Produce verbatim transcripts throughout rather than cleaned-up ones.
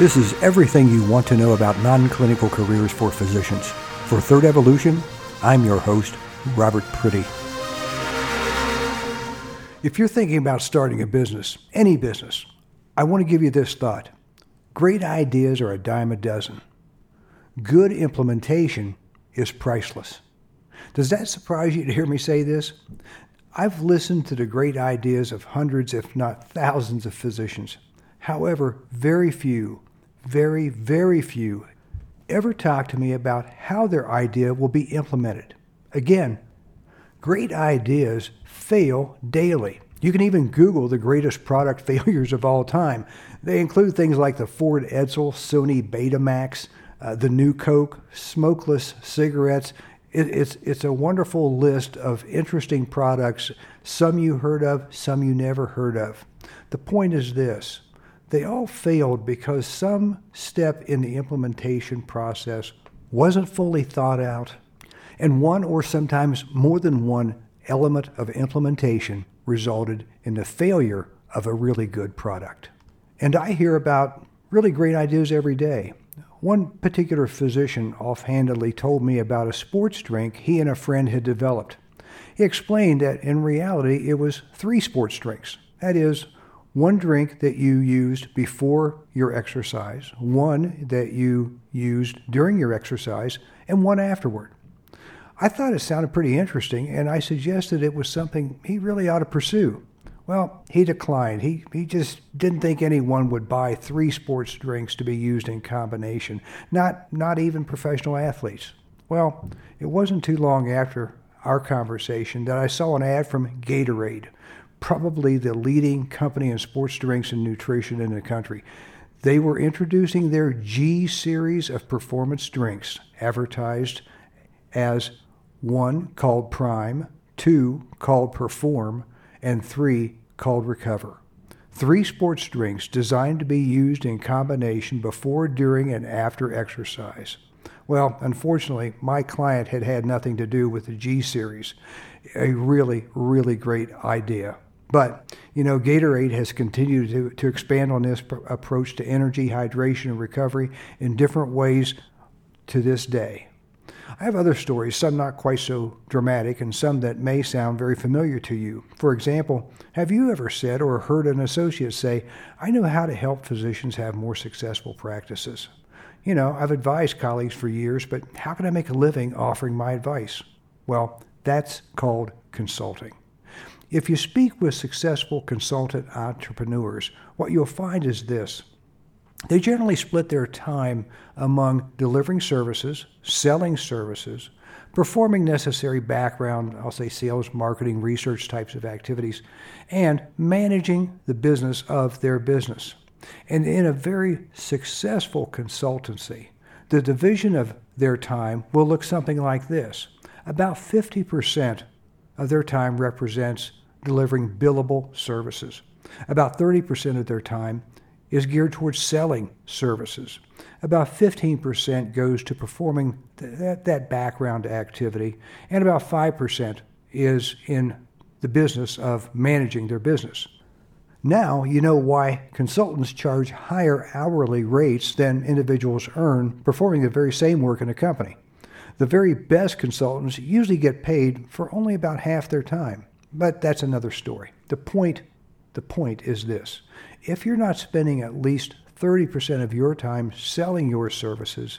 This is everything you want to know about non-clinical careers for physicians. For Third Evolution, I'm your host, Robert Priddy. If you're thinking about starting a business, any business, I want to give you this thought. Great ideas are a dime a dozen. Good implementation is priceless. Does that surprise you to hear me say this? I've listened to the great ideas of hundreds, if not thousands, of physicians. However, very few, very, very few ever talk to me about how their idea will be implemented. Again, great ideas fail daily. You can even Google the greatest product failures of all time. They include things like the Ford Edsel, Sony Betamax, uh, the new Coke, smokeless cigarettes. It, it's, it's a wonderful list of interesting products, some you heard of, some you never heard of. The point is this. They all failed because some step in the implementation process wasn't fully thought out, and one or sometimes more than one element of implementation resulted in the failure of a really good product. And I hear about really great ideas every day. One particular physician offhandedly told me about a sports drink he and a friend had developed. He explained that in reality it was three sports drinks. That is, one drink that you used before your exercise, one that you used during your exercise, and one afterward. I thought it sounded pretty interesting, and I suggested it was something he really ought to pursue. Well, he declined. He he just didn't think anyone would buy three sports drinks to be used in combination, not not even professional athletes. Well, it wasn't too long after our conversation that I saw an ad from Gatorade, probably the leading company in sports drinks and nutrition in the country. They were introducing their G series of performance drinks, advertised as one called Prime, two called Perform, and three called Recover. Three sports drinks designed to be used in combination before, during, and after exercise. Well, unfortunately, my client had had nothing to do with the G series. A really, really great idea. But, you know, Gatorade has continued to, to expand on this pr- approach to energy, hydration, and recovery in different ways to this day. I have other stories, some not quite so dramatic, and some that may sound very familiar to you. For example, have you ever said or heard an associate say, "I know how to help physicians have more successful practices. You know, I've advised colleagues for years, but how can I make a living offering my advice?" Well, that's called consulting. If you speak with successful consultant entrepreneurs, what you'll find is this. They generally split their time among delivering services, selling services, performing necessary background, I'll say sales, marketing, research types of activities, and managing the business of their business. And in a very successful consultancy, the division of their time will look something like this. About fifty percent of their time represents delivering billable services. About thirty percent of their time is geared towards selling services. About fifteen percent goes to performing th- that, that background activity, and about five percent is in the business of managing their business. Now you know why consultants charge higher hourly rates than individuals earn performing the very same work in a company. The very best consultants usually get paid for only about half their time, but that's another story. The point, the point is this. If you're not spending at least thirty percent of your time selling your services,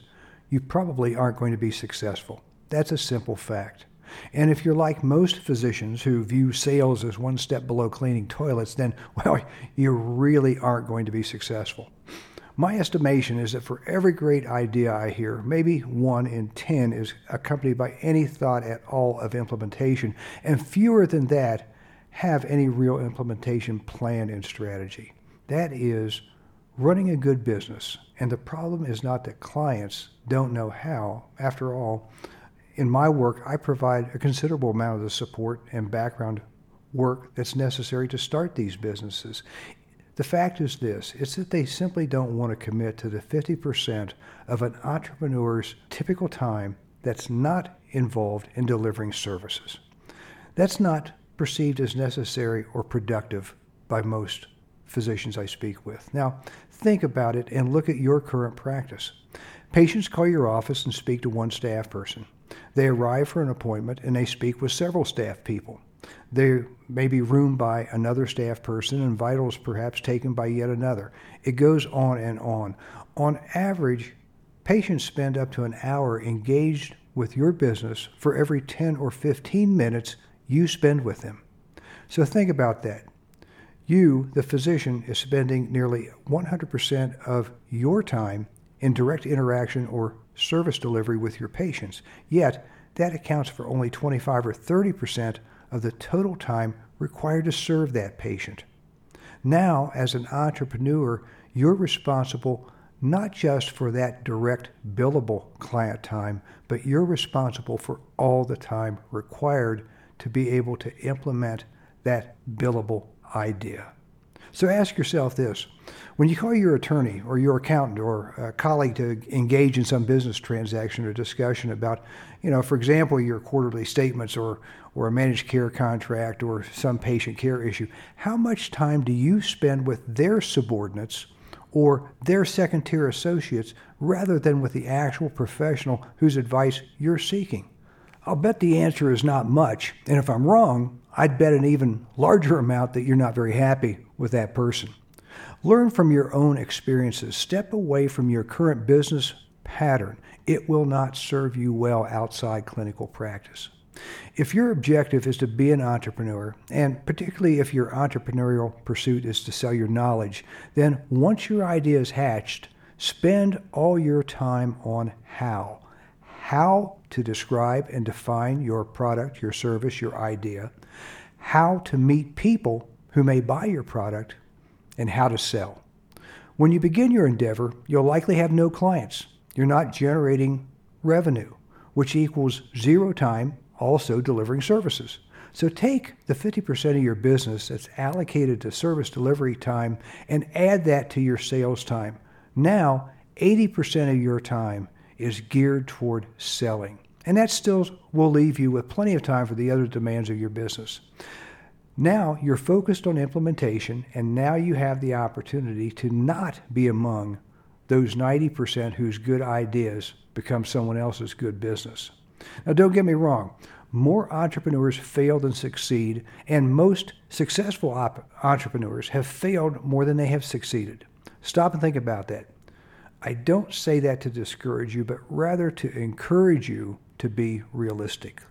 you probably aren't going to be successful. That's a simple fact. And if you're like most physicians who view sales as one step below cleaning toilets, then, well, you really aren't going to be successful. My estimation is that for every great idea I hear, maybe one in ten is accompanied by any thought at all of implementation, and fewer than that have any real implementation plan and strategy. That is running a good business, and the problem is not that clients don't know how. After all, in my work, I provide a considerable amount of the support and background work that's necessary to start these businesses. The fact is this, it's that they simply don't want to commit to the fifty percent of an entrepreneur's typical time that's not involved in delivering services. That's not perceived as necessary or productive by most physicians I speak with. Now, think about it and look at your current practice. Patients call your office and speak to one staff person. They arrive for an appointment and they speak with several staff people. They may be roomed by another staff person and vitals perhaps taken by yet another. It goes on and on. On average, patients spend up to an hour engaged with your business for every ten or fifteen minutes you spend with them. So think about that. You, the physician, is spending nearly one hundred percent of your time in direct interaction or service delivery with your patients, yet that accounts for only twenty-five or thirty percent of the total time required to serve that patient. Now, as an entrepreneur, you're responsible not just for that direct billable client time, but you're responsible for all the time required to be able to implement that billable idea. So ask yourself this. When you call your attorney or your accountant or a colleague to engage in some business transaction or discussion about, you know, for example, your quarterly statements or, or a managed care contract or some patient care issue, how much time do you spend with their subordinates or their second-tier associates rather than with the actual professional whose advice you're seeking? I'll bet the answer is not much, and if I'm wrong, I'd bet an even larger amount that you're not very happy with that person. Learn from your own experiences. Step away from your current business pattern. It will not serve you well outside clinical practice. If your objective is to be an entrepreneur, and particularly if your entrepreneurial pursuit is to sell your knowledge, then once your idea is hatched, spend all your time on how. How to describe and define your product, your service, your idea, how to meet people who may buy your product, and how to sell. When you begin your endeavor, you'll likely have no clients. You're not generating revenue, which equals zero time also delivering services. So take the fifty percent of your business that's allocated to service delivery time and add that to your sales time. Now, eighty percent of your time is geared toward selling. And that still will leave you with plenty of time for the other demands of your business. Now you're focused on implementation, and now you have the opportunity to not be among those ninety percent whose good ideas become someone else's good business. Now, don't get me wrong. More entrepreneurs fail than succeed, and most successful op- entrepreneurs have failed more than they have succeeded. Stop and think about that. I don't say that to discourage you, but rather to encourage you to be realistic.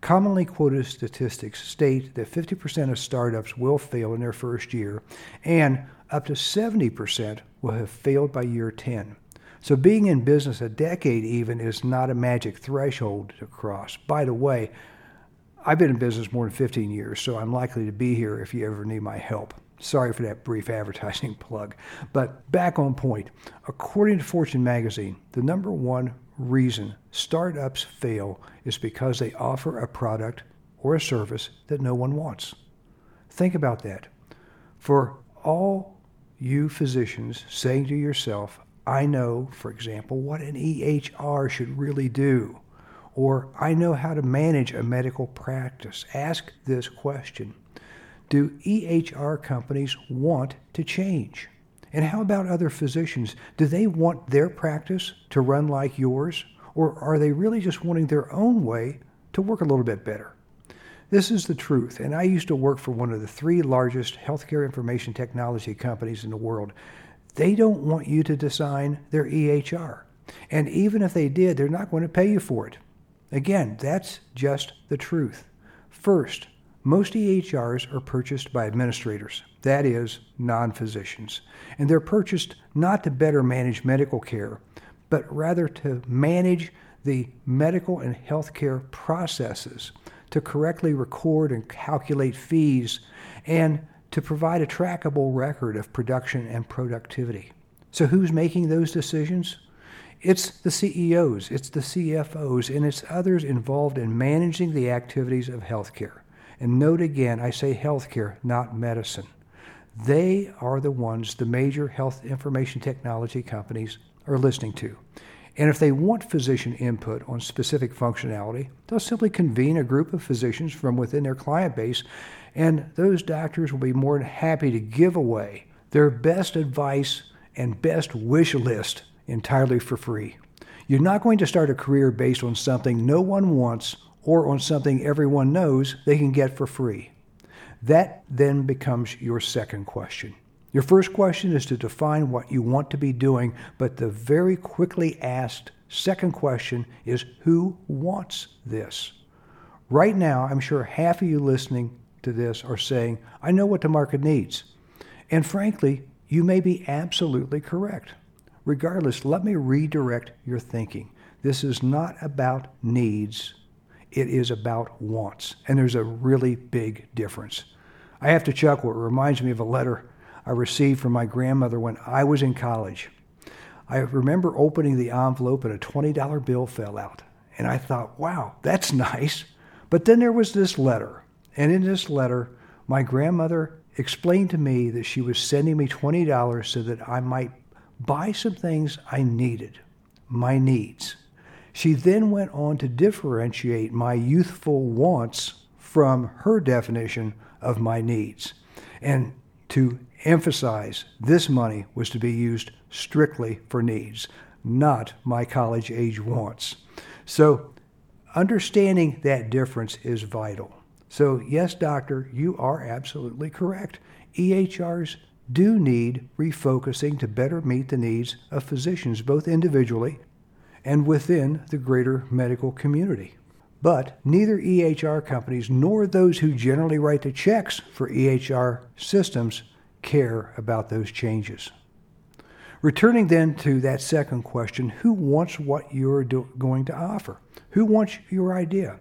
Commonly quoted statistics state that fifty percent of startups will fail in their first year, and up to seventy percent will have failed by year ten. So being in business a decade even is not a magic threshold to cross. By the way, I've been in business more than fifteen years, so I'm likely to be here if you ever need my help. Sorry for that brief advertising plug. But back on point, according to Fortune magazine, the number one reason startups fail is because they offer a product or a service that no one wants. Think about that. For all you physicians saying to yourself, I know, for example, what an E H R should really do, or I know how to manage a medical practice. Ask this question. Do E H R companies want to change? And how about other physicians? Do they want their practice to run like yours? Or are they really just wanting their own way to work a little bit better? This is the truth, and I used to work for one of the three largest healthcare information technology companies in the world. They don't want you to design their E H R. And even if they did, they're not going to pay you for it. Again, that's just the truth. First, most E H Rs are purchased by administrators, that is, non-physicians, and they're purchased not to better manage medical care, but rather to manage the medical and healthcare processes, to correctly record and calculate fees, and to provide a trackable record of production and productivity. So who's making those decisions? It's the C E Os, it's the C F Os, and it's others involved in managing the activities of healthcare. And note again, I say healthcare, not medicine. They are the ones the major health information technology companies are listening to. And if they want physician input on specific functionality, they'll simply convene a group of physicians from within their client base, and those doctors will be more than happy to give away their best advice and best wish list entirely for free. You're not going to start a career based on something no one wants or on something everyone knows they can get for free. That then becomes your second question. Your first question is to define what you want to be doing, but the very quickly asked second question is, who wants this? Right now, I'm sure half of you listening to this are saying, I know what the market needs. And frankly, you may be absolutely correct. Regardless, let me redirect your thinking. This is not about needs. It is about wants. And there's a really big difference. I have to chuckle. It reminds me of a letter I received from my grandmother when I was in college. I remember opening the envelope and a twenty dollar bill fell out. And I thought, wow, that's nice. But then there was this letter. And in this letter, my grandmother explained to me that she was sending me twenty dollars so that I might buy some things I needed, my needs. She then went on to differentiate my youthful wants from her definition of my needs, and to emphasize this money was to be used strictly for needs, not my college age wants. So understanding that difference is vital. So yes, doctor, you are absolutely correct. E H Rs do need refocusing to better meet the needs of physicians, both individually and within the greater medical community. But neither E H R companies nor those who generally write the checks for E H R systems care about those changes. Returning then to that second question, who wants what you're do- going to offer? Who wants your idea?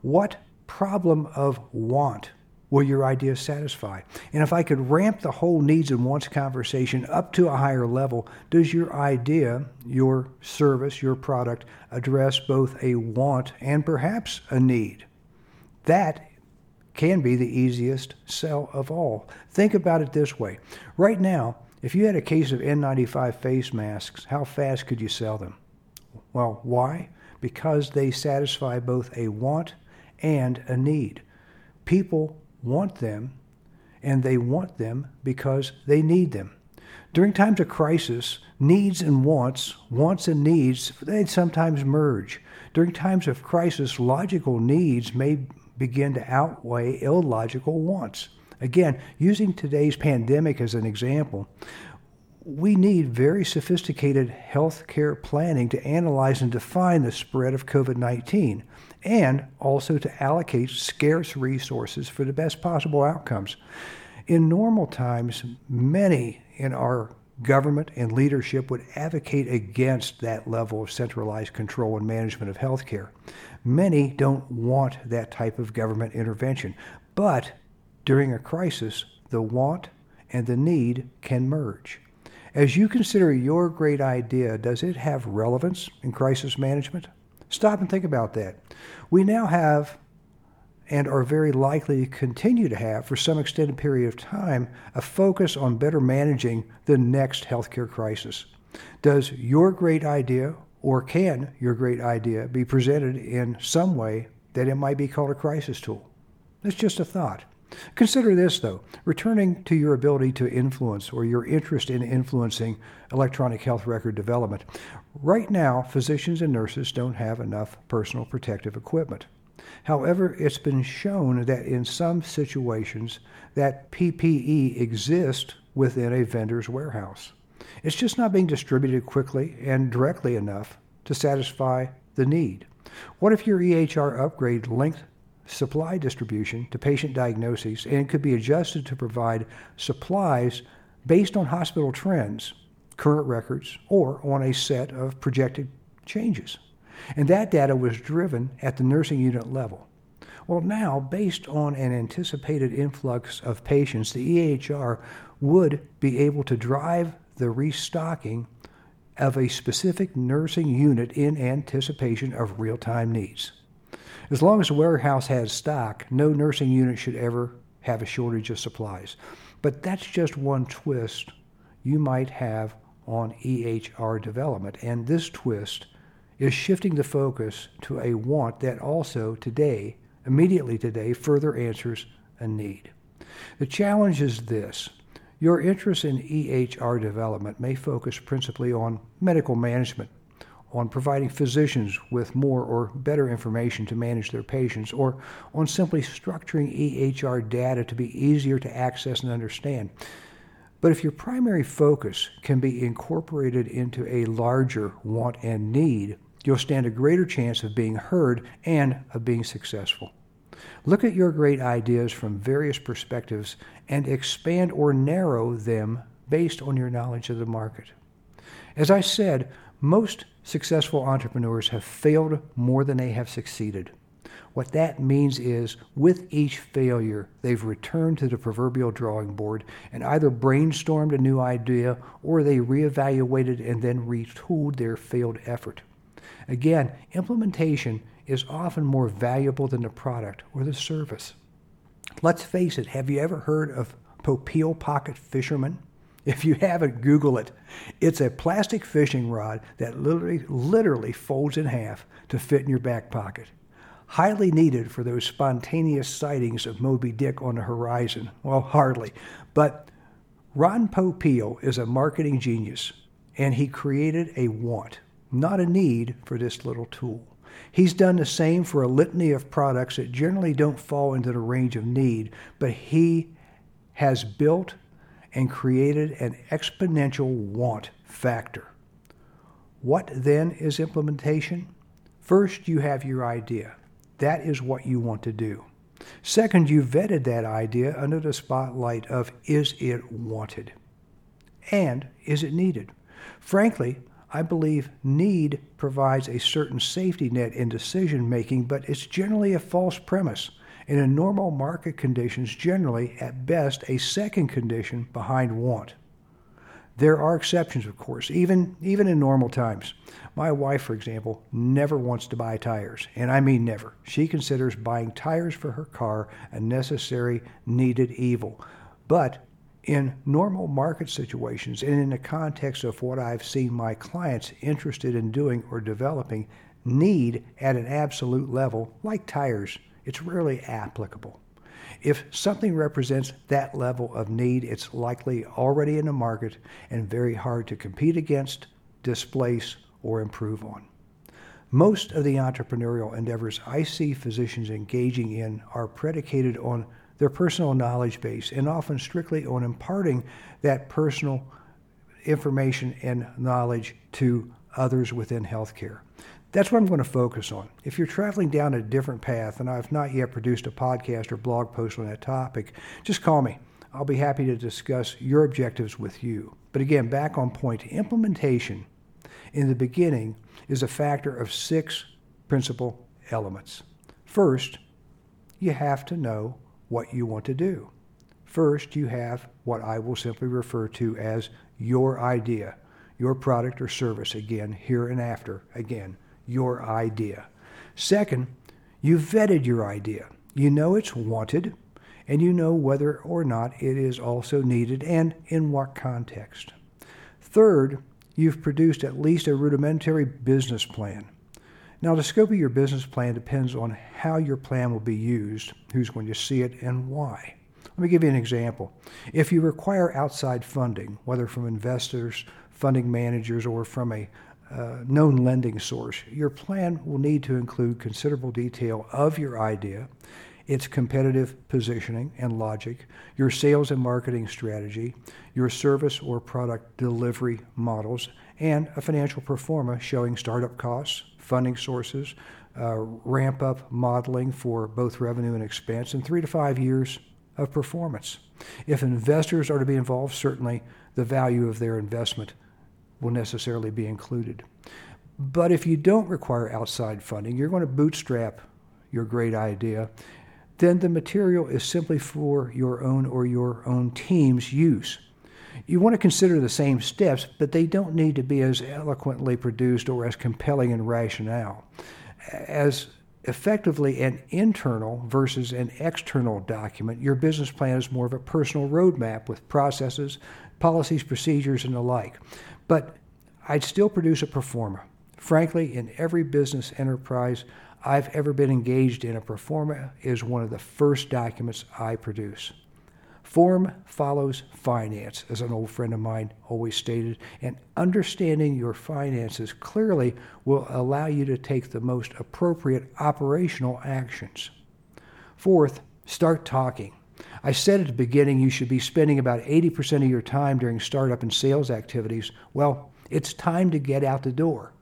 What problem of want will your idea satisfy? And if I could ramp the whole needs and wants conversation up to a higher level, does your idea, your service, your product address both a want and perhaps a need? That can be the easiest sell of all. Think about it this way. Right now, if you had a case of N ninety-five face masks, how fast could you sell them? Well, why? Because they satisfy both a want and a need. People want them, and they want them because they need them. During times of crisis, needs and wants, wants and needs, they sometimes merge. During times of crisis, logical needs may begin to outweigh illogical wants. Again, using today's pandemic as an example, we need very sophisticated healthcare planning to analyze and define the spread of COVID nineteen, and also to allocate scarce resources for the best possible outcomes. In normal times, many in our government and leadership would advocate against that level of centralized control and management of healthcare. Many don't want that type of government intervention, but during a crisis, the want and the need can merge. As you consider your great idea, does it have relevance in crisis management? Stop and think about that. We now have, and are very likely to continue to have for some extended period of time, a focus on better managing the next healthcare crisis. Does your great idea, or can your great idea, be presented in some way that it might be called a crisis tool? That's just a thought. Consider this, though. Returning to your ability to influence or your interest in influencing electronic health record development, right now, physicians and nurses don't have enough personal protective equipment. However, it's been shown that in some situations that P P E exists within a vendor's warehouse. It's just not being distributed quickly and directly enough to satisfy the need. What if your E H R upgrade linked supply distribution to patient diagnoses and could be adjusted to provide supplies based on hospital trends, current records, or on a set of projected changes? And that data was driven at the nursing unit level. Well, now, based on an anticipated influx of patients, the E H R would be able to drive the restocking of a specific nursing unit in anticipation of real-time needs. As long as the warehouse has stock, no nursing unit should ever have a shortage of supplies. But that's just one twist you might have on E H R development. And this twist is shifting the focus to a want that also today, immediately today, further answers a need. The challenge is this. Your interest in E H R development may focus principally on medical management, on providing physicians with more or better information to manage their patients, or on simply structuring E H R data to be easier to access and understand. But if your primary focus can be incorporated into a larger want and need, you'll stand a greater chance of being heard and of being successful. Look at your great ideas from various perspectives and expand or narrow them based on your knowledge of the market. As I said, most successful entrepreneurs have failed more than they have succeeded. What that means is, with each failure, they've returned to the proverbial drawing board and either brainstormed a new idea or they reevaluated and then retooled their failed effort. Again, implementation is often more valuable than the product or the service. Let's face it, have you ever heard of Popeil Pocket Fisherman? If you haven't, Google it. It's a plastic fishing rod that literally, literally folds in half to fit in your back pocket. Highly needed for those spontaneous sightings of Moby Dick on the horizon. Well, hardly. But Ron Popeil is a marketing genius, and he created a want, not a need, for this little tool. He's done the same for a litany of products that generally don't fall into the range of need, but he has built and created an exponential want factor. What then is implementation? First, you have your idea. That is what you want to do. Second, you vetted that idea under the spotlight of, is it wanted? And is it needed? Frankly, I believe need provides a certain safety net in decision-making, but it's generally a false premise, and in normal market conditions, generally, at best, a second condition behind want. There are exceptions, of course, even, even in normal times. My wife, for example, never wants to buy tires, and I mean never. She considers buying tires for her car a necessary, needed evil. But in normal market situations and in the context of what I've seen my clients interested in doing or developing, need at an absolute level, like tires, it's rarely applicable. If something represents that level of need, it's likely already in the market and very hard to compete against, displace, or improve on. Most of the entrepreneurial endeavors I see physicians engaging in are predicated on their personal knowledge base, and often strictly on imparting that personal information and knowledge to others within healthcare. That's what I'm going to focus on. If you're traveling down a different path, and I've not yet produced a podcast or blog post on that topic, just call me. I'll be happy to discuss your objectives with you. But again, back on point, implementation in the beginning is a factor of six principal elements. First, you have to know what you want to do. First, you have what I will simply refer to as your idea, your product or service, again, here and after, again, your idea. Second, you vetted your idea. You know it's wanted, and you know whether or not it is also needed and in what context. Third, you've produced at least a rudimentary business plan. Now, the scope of your business plan depends on how your plan will be used, who's going to see it, and why. Let me give you an example. If you require outside funding, whether from investors, funding managers, or from a uh, known lending source, your plan will need to include considerable detail of your idea, its competitive positioning and logic, your sales and marketing strategy, your service or product delivery models, and a financial pro forma showing startup costs, funding sources, uh, ramp-up modeling for both revenue and expense, and three to five years of performance. If investors are to be involved, certainly the value of their investment will necessarily be included. But if you don't require outside funding, you're going to bootstrap your great idea, then the material is simply for your own or your own team's use. You want to consider the same steps, but they don't need to be as eloquently produced or as compelling in rationale. As effectively an internal versus an external document, your business plan is more of a personal roadmap with processes, policies, procedures, and the like. But I'd still produce a performa. Frankly, in every business enterprise I've ever been engaged in, a performa is one of the first documents I produce. Form follows finance, as an old friend of mine always stated, and understanding your finances clearly will allow you to take the most appropriate operational actions. Fourth, start talking. I said at the beginning you should be spending about eighty percent of your time during startup and sales activities. Well, it's time to get out the door.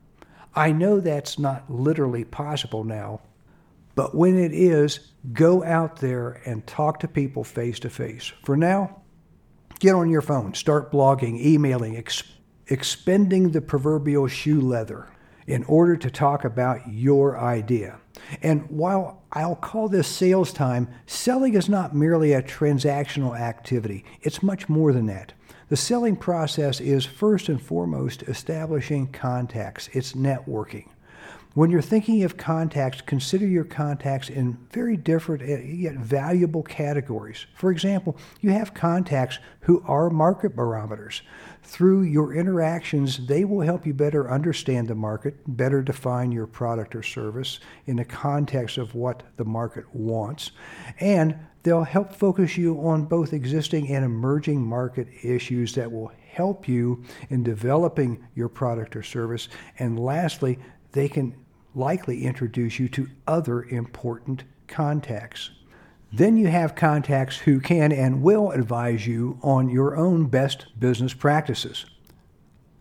I know that's not literally possible now, but when it is, go out there and talk to people face to face. For now, get on your phone, start blogging, emailing, ex- expending the proverbial shoe leather in order to talk about your idea. And while I'll call this sales time, selling is not merely a transactional activity. It's much more than that. The selling process is first and foremost establishing contacts. It's networking. When you're thinking of contacts, consider your contacts in very different yet valuable categories. For example, you have contacts who are market barometers. Through your interactions, they will help you better understand the market, better define your product or service in the context of what the market wants, and they'll help focus you on both existing and emerging market issues that will help you in developing your product or service. And lastly, they can likely introduce you to other important contacts. Then you have contacts who can and will advise you on your own best business practices.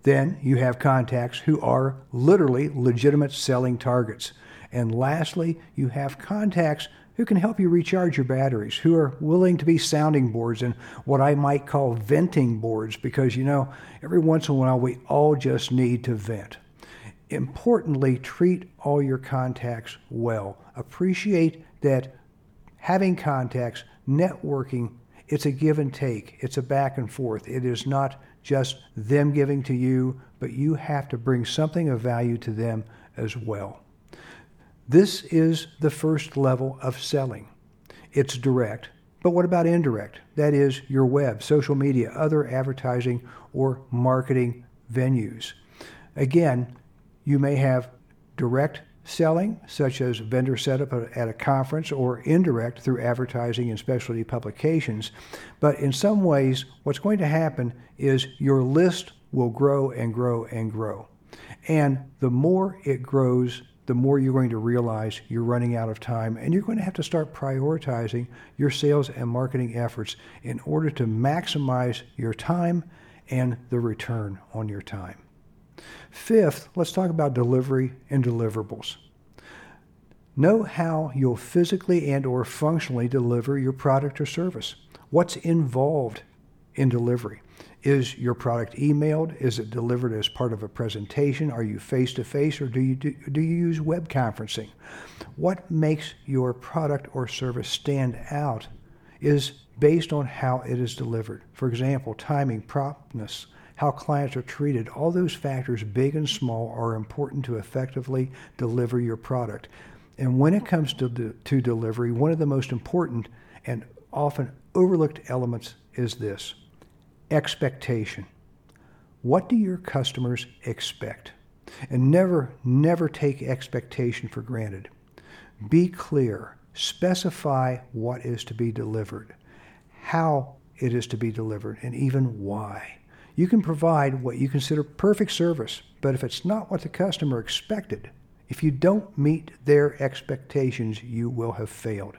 Then you have contacts who are literally legitimate selling targets. And lastly, you have contacts who can help you recharge your batteries, who are willing to be sounding boards and what I might call venting boards, because, you know, every once in a while we all just need to vent. Importantly, treat all your contacts well. Appreciate that having contacts, networking, it's a give and take. It's a back and forth. It is not just them giving to you, but you have to bring something of value to them as well. This is the first level of selling. It's direct, but what about indirect? That is your web, social media, other advertising or marketing venues. Again, you may have direct selling, such as vendor setup at a conference, or indirect through advertising and specialty publications. But in some ways, what's going to happen is your list will grow and grow and grow. And the more it grows, the more you're going to realize you're running out of time, and you're going to have to start prioritizing your sales and marketing efforts in order to maximize your time and the return on your time. Fifth, let's talk about delivery and deliverables. Know how you'll physically and or functionally deliver your product or service. What's involved in delivery? Is your product emailed? Is it delivered as part of a presentation? Are you face-to-face, or do you, do, do you use web conferencing? What makes your product or service stand out is based on how it is delivered. For example, timing, promptness, how clients are treated. All those factors, big and small, are important to effectively deliver your product. And when it comes to, de- to delivery, one of the most important and often overlooked elements is this: expectation. What do your customers expect? And never, never take expectation for granted. Be clear. Specify what is to be delivered, how it is to be delivered, and even why. You can provide what you consider perfect service, but if it's not what the customer expected, if you don't meet their expectations, you will have failed.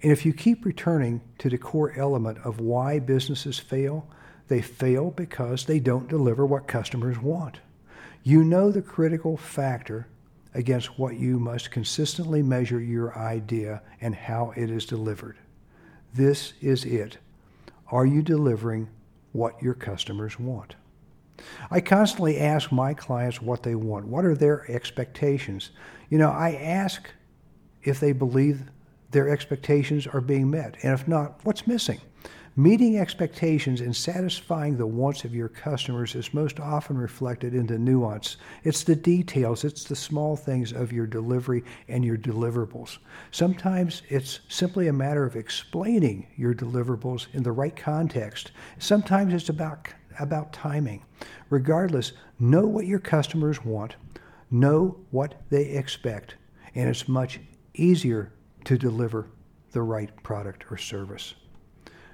And if you keep returning to the core element of why businesses fail, they fail because they don't deliver what customers want. You know the critical factor against what you must consistently measure your idea and how it is delivered. This is it. Are you delivering what your customers want? I constantly ask my clients what they want. What are their expectations? You know, I ask if they believe their expectations are being met, and if not, what's missing? Meeting expectations and satisfying the wants of your customers is most often reflected in the nuance. It's the details, it's the small things of your delivery and your deliverables. Sometimes it's simply a matter of explaining your deliverables in the right context. Sometimes it's about about timing. Regardless, know what your customers want, know what they expect, and it's much easier to deliver the right product or service.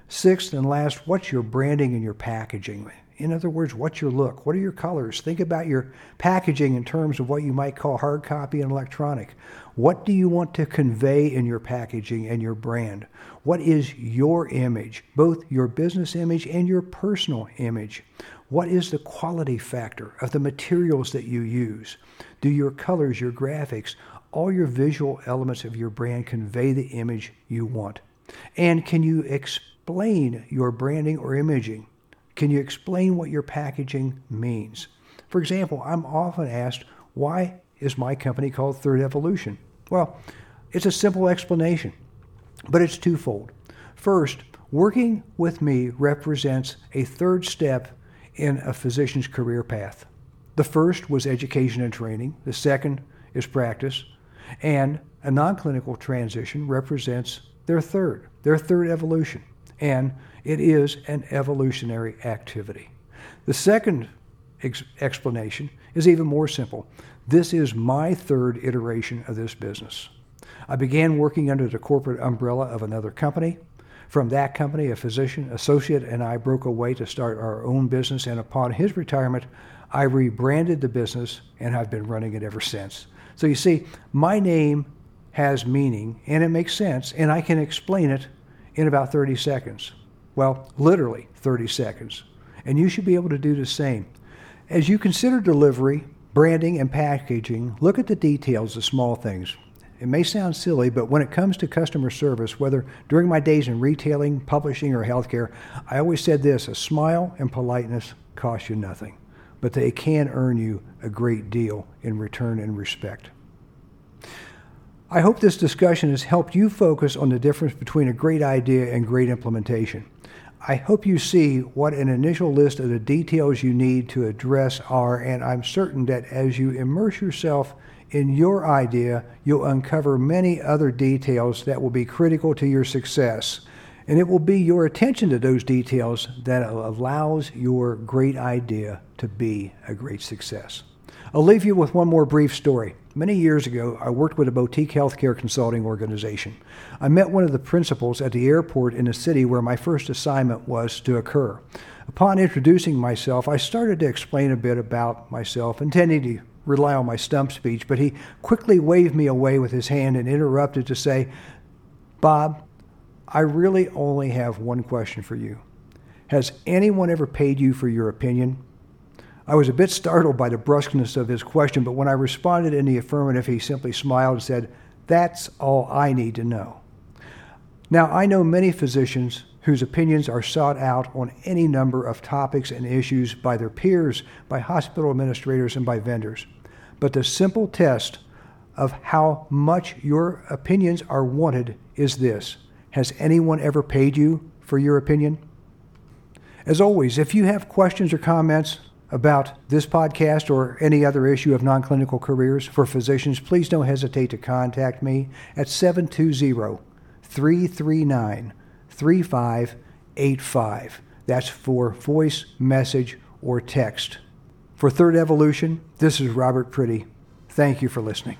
Sixth and last, what's your branding and your packaging? In other words, what's your look? What are your colors? Think about your packaging in terms of what you might call hard copy and electronic. What do you want to convey in your packaging and your brand? What is your image, both your business image and your personal image? What is the quality factor of the materials that you use? Do your colors, your graphics, all your visual elements of your brand convey the image you want? And can you explain your branding or imaging? Can you explain what your packaging means? For example, I'm often asked, why is my company called Third Evolution? Well, it's a simple explanation, but it's twofold. First, working with me represents a third step in a physician's career path. The first was education and training. The second is practice. And a non-clinical transition represents their third, their third evolution. And it is an evolutionary activity. The second ex- explanation is even more simple. This is my third iteration of this business. I began working under the corporate umbrella of another company. From that company, a physician associate and I broke away to start our own business, and upon his retirement, I rebranded the business, and I've been running it ever since. So you see, my name has meaning, and it makes sense, and I can explain it in about thirty seconds. Well, literally thirty seconds. And you should be able to do the same. As you consider delivery, branding, and packaging, look at the details, the small things. It may sound silly, but when it comes to customer service, whether during my days in retailing, publishing, or healthcare, I always said this, a smile and politeness cost you nothing, but they can earn you a great deal in return and respect. I hope this discussion has helped you focus on the difference between a great idea and great implementation. I hope you see what an initial list of the details you need to address are, and I'm certain that as you immerse yourself in your idea, you'll uncover many other details that will be critical to your success. And it will be your attention to those details that allows your great idea to be a great success. I'll leave you with one more brief story. Many years ago, I worked with a boutique healthcare consulting organization. I met one of the principals at the airport in the city where my first assignment was to occur. Upon introducing myself, I started to explain a bit about myself, intending to rely on my stump speech, but he quickly waved me away with his hand and interrupted to say, "Bob, I really only have one question for you. Has anyone ever paid you for your opinion?" I was a bit startled by the brusqueness of his question, but when I responded in the affirmative, he simply smiled and said, "That's all I need to know." Now, I know many physicians whose opinions are sought out on any number of topics and issues by their peers, by hospital administrators, and by vendors. But the simple test of how much your opinions are wanted is this: has anyone ever paid you for your opinion? As always, if you have questions or comments about this podcast or any other issue of non-clinical careers for physicians, please don't hesitate to contact me at seven two zero, three three nine, three five eight five. That's for voice, message, or text. For Third Evolution, this is Robert Priddy. Thank you for listening.